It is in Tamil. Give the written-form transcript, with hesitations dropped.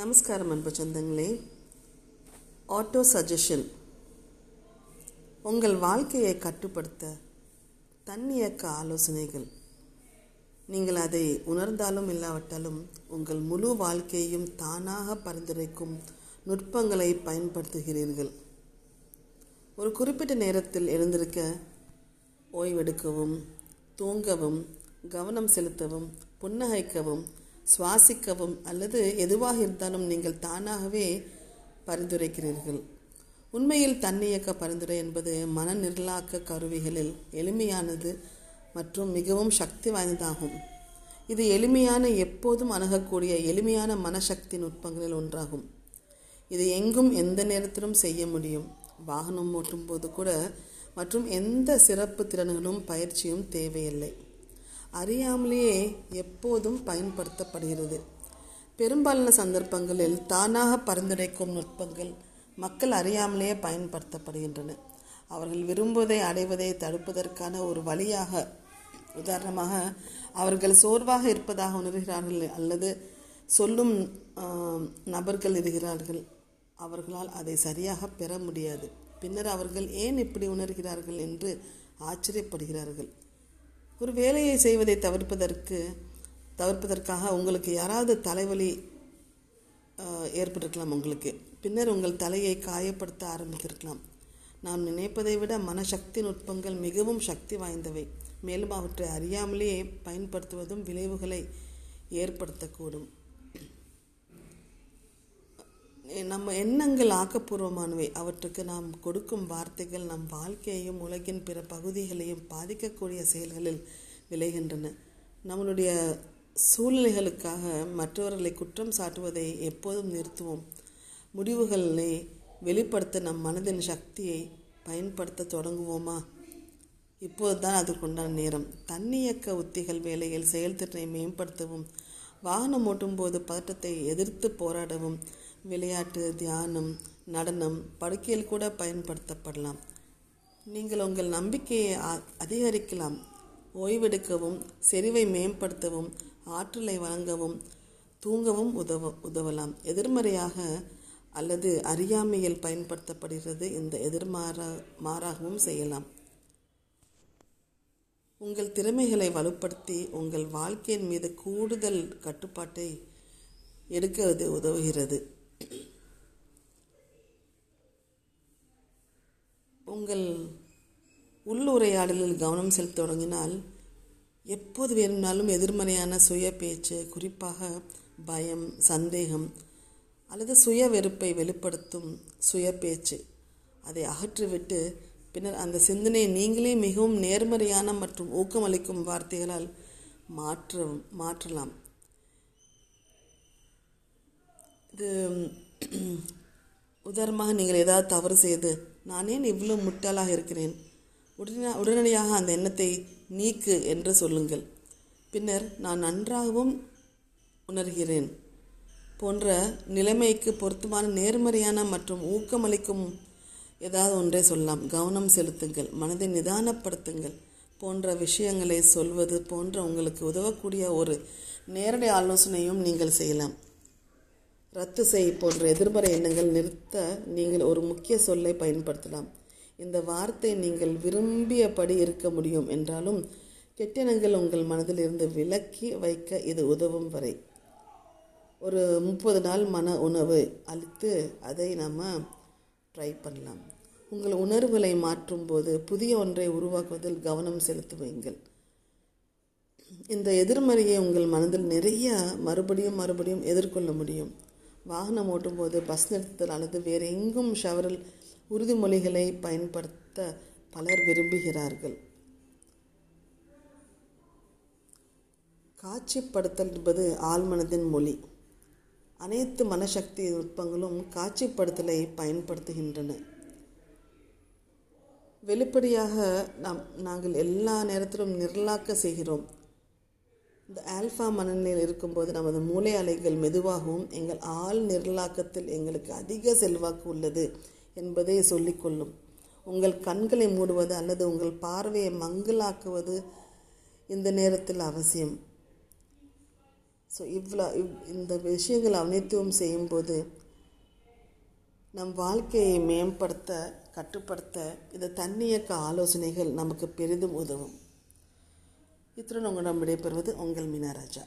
நமஸ்காரம் அன்பு சொந்தங்களே. Auto suggestion. உங்கள் வாழ்க்கையை கட்டுப்படுத்த தன்னியக்க ஆலோசனைகள். நீங்கள் அதை உணர்ந்தாலும் இல்லாவிட்டாலும் உங்கள் முழு வாழ்க்கையையும் தானாக பரிந்துரைக்கும் நுட்பங்களை பயன்படுத்துகிறீர்கள். ஒரு குறிப்பிட்ட நேரத்தில் எழுந்திருக்க, ஓய்வெடுக்கவும், தூங்கவும், கவனம் செலுத்தவும், புன்னகைக்கவும், சுவாசிக்கவும் அல்லது எதுவாக இருந்தாலும் நீங்கள் தானாகவே பரிந்துரைக்கிறீர்கள். உண்மையில் தன்னியக்க பரிந்துரை என்பது மன நிரலாக்க கருவிகளில் எளிமையானது மற்றும் மிகவும் சக்தி வாய்ந்ததாகும். இது எளிமையான, எப்போதும் அணுகக்கூடிய எளிமையான மனசக்தி நுட்பங்களில் ஒன்றாகும். இது எங்கும் எந்த நேரத்திலும் செய்ய முடியும். வாகனம் ஓட்டும் போது கூட மற்றும் எந்த சிறப்பு திறன்களும் பயிற்சியும் தேவையில்லை. அறியாமலேயே எப்போதும் பயன்படுத்தப்படுகிறது. பெரும்பாலான சந்தர்ப்பங்களில் தானாக பரிந்துரைக்கும் நுட்பங்கள் மக்கள் அறியாமலேயே பயன்படுத்தப்படுகின்றன. அவர்கள் விரும்புவதை அடைவதை தடுப்பதற்கான ஒரு வழியாக. உதாரணமாக, அவர்கள் சோர்வாக இருப்பதாக உணர்கிறார்கள் அல்லது சொல்லும் நபர்கள் இருக்கிறார்கள். அவர்களால் அதை சரியாக பெற முடியாது. பின்னர் அவர்கள் ஏன் இப்படி உணர்கிறார்கள் என்று ஆச்சரியப்படுகிறார்கள். ஒரு வேலையை செய்வதை தவிர்ப்பதற்காக உங்களுக்கு யாராவது தலைவலி ஏற்பட்டிருக்கலாம். உங்களுக்கு பின்னர் உங்கள் தலையை காயப்படுத்த ஆரம்பித்திருக்கலாம். நாம் நினைப்பதை விட மனசக்தி நுட்பங்கள் மிகவும் சக்தி வாய்ந்தவை. மேலும் அவற்றை அறியாமலேயே பயன்படுத்துவதும் விளைவுகளை ஏற்படுத்தக்கூடும். நம்ம எண்ணங்கள் ஆக்கப்பூர்வமானவை. அவற்றுக்கு நாம் கொடுக்கும் வார்த்தைகள் நம் வாழ்க்கையையும் உலகின் பிற பகுதிகளையும் பாதிக்கக்கூடிய செயல்களில் விளைகின்றன. நம்மளுடைய சூழ்நிலைகளுக்காக மற்றவர்களை குற்றம் சாட்டுவதை எப்போதும் நிறுத்துவோம். முடிவுகளை வெளிப்படுத்த நம் மனதின் சக்தியை பயன்படுத்த தொடங்குவோமா? இப்போது தான் அதற்குண்டான நேரம். தன்னியக்க உத்திகள் வேலையில் செயல்திறனை மேம்படுத்தவும், வாகனம் ஓட்டும் போது பதட்டத்தை எதிர்த்து போராடவும், விளையாட்டு, தியானம், நடனம், படுக்கையில் கூட பயன்படுத்தப்படலாம். நீங்கள் உங்கள் நம்பிக்கையை அதிகரிக்கலாம். ஓய்வெடுக்கவும், செறிவை மேம்படுத்தவும், ஆற்றலை வழங்கவும், தூங்கவும் உதவலாம். எதிர்மறையாக அல்லது அறியாமையில் பயன்படுத்தப்படுகிறது. இந்த எதிர்மாறாகவும் செய்யலாம். உங்கள் திறமைகளை வலுப்படுத்தி உங்கள் வாழ்க்கையின் மீது கூடுதல் கட்டுப்பாட்டை எடுக்க அது உதவுகிறது. உங்கள் உள்ளுரையாடலில் கவனம் செலுத்த தொடங்கினால் எப்போது வேணும்னாலும் எதிர்மறையான சுய பேச்சு, குறிப்பாக பயம், சந்தேகம் அல்லது சுய வெறுப்பை வெளிப்படுத்தும் சுய பேச்சு, அதை அகற்றிவிட்டு பின்னர் அந்த சிந்தனையை நீங்களே மிகவும் நேர்மறையான மற்றும் ஊக்கமளிக்கும் வார்த்தைகளால் மாற்றலாம். இது உதாரணமாக, நீங்கள் ஏதாவது தவறு செய்து நான் ஏன் இவ்வளோ முட்டாளாக இருக்கிறேன், உடனடியாக அந்த எண்ணத்தை நீக்கு என்று சொல்லுங்கள். பின்னர் நான் நன்றாகவும் உணர்கிறேன் போன்ற நிலைமைக்கு பொருத்தமான நேர்மறையான மற்றும் ஊக்கமளிக்கும் ஏதாவது ஒன்றை சொல்லலாம். கவனம் செலுத்துங்கள், மனதை நிதானப்படுத்துங்கள் போன்ற விஷயங்களை சொல்வது போன்ற உங்களுக்கு உதவக்கூடிய ஒரு நேரடி ஆலோசனையும் நீங்கள் செய்யலாம். ரத்து செய் போன்ற எதிர்மறை எண்ணங்கள் நிறுத்த நீங்கள் ஒரு முக்கிய சொல்லை பயன்படுத்தலாம். இந்த வார்த்தை நீங்கள் விரும்பியபடி இருக்க முடியும் என்றாலும் கெட்டெண்ணங்கள் உங்கள் மனதில் இருந்து விலக்கி வைக்க இது உதவும் வரை. ஒரு 30 நாள் மன உணவு அளித்து அதை நம்ம ட்ரை பண்ணலாம். உங்கள் உணர்வுகளை மாற்றும் போது புதிய ஒன்றை உருவாக்குவதில் கவனம் செலுத்துவீங்கள். இந்த எதிர்மறையை உங்கள் மனதில் நிறைய மறுபடியும் எதிர்கொள்ள முடியும். வாகனம் ஓட்டும் போது, பஸ் நிறுத்தல் அல்லது வேறு எங்கும் ஷவரில் உறுதிமொழிகளை பயன்படுத்த பலர் விரும்புகிறார்கள். காட்சிப்படுத்தல் என்பது ஆழ்மனதின் மொழி. அனைத்து மனசக்தி நுட்பங்களும் காட்சிப்படுத்தலை பயன்படுத்துகின்றன. வெளிப்படையாக நாங்கள் எல்லா நேரத்திலும் நிரலாக்க செய்கிறோம். இந்த ஆல்ஃபா மனநிலையில் இருக்கும்போது நமது மூளை அலைகள் மெதுவாகவும் எங்கள் ஆள் நிரலாக்கத்தில் எங்களுக்கு அதிக செல்வாக்கு உள்ளது என்பதை சொல்லிக்கொள்ளும். உங்கள் கண்களை மூடுவது அல்லது உங்கள் பார்வையை மங்கலாக்குவது இந்த நேரத்தில் அவசியம். ஸோ இந்த விஷயங்கள் அனைத்தும் செய்யும்போது நம் வாழ்க்கையை மேம்படுத்த, கட்டுப்படுத்த இந்த தன்னியக்க ஆலோசனைகள் நமக்கு பெரிதும் உதவும். இத்துடன் உங்களிடம் விடைபெறுவது உங்கள் மீனாராஜா.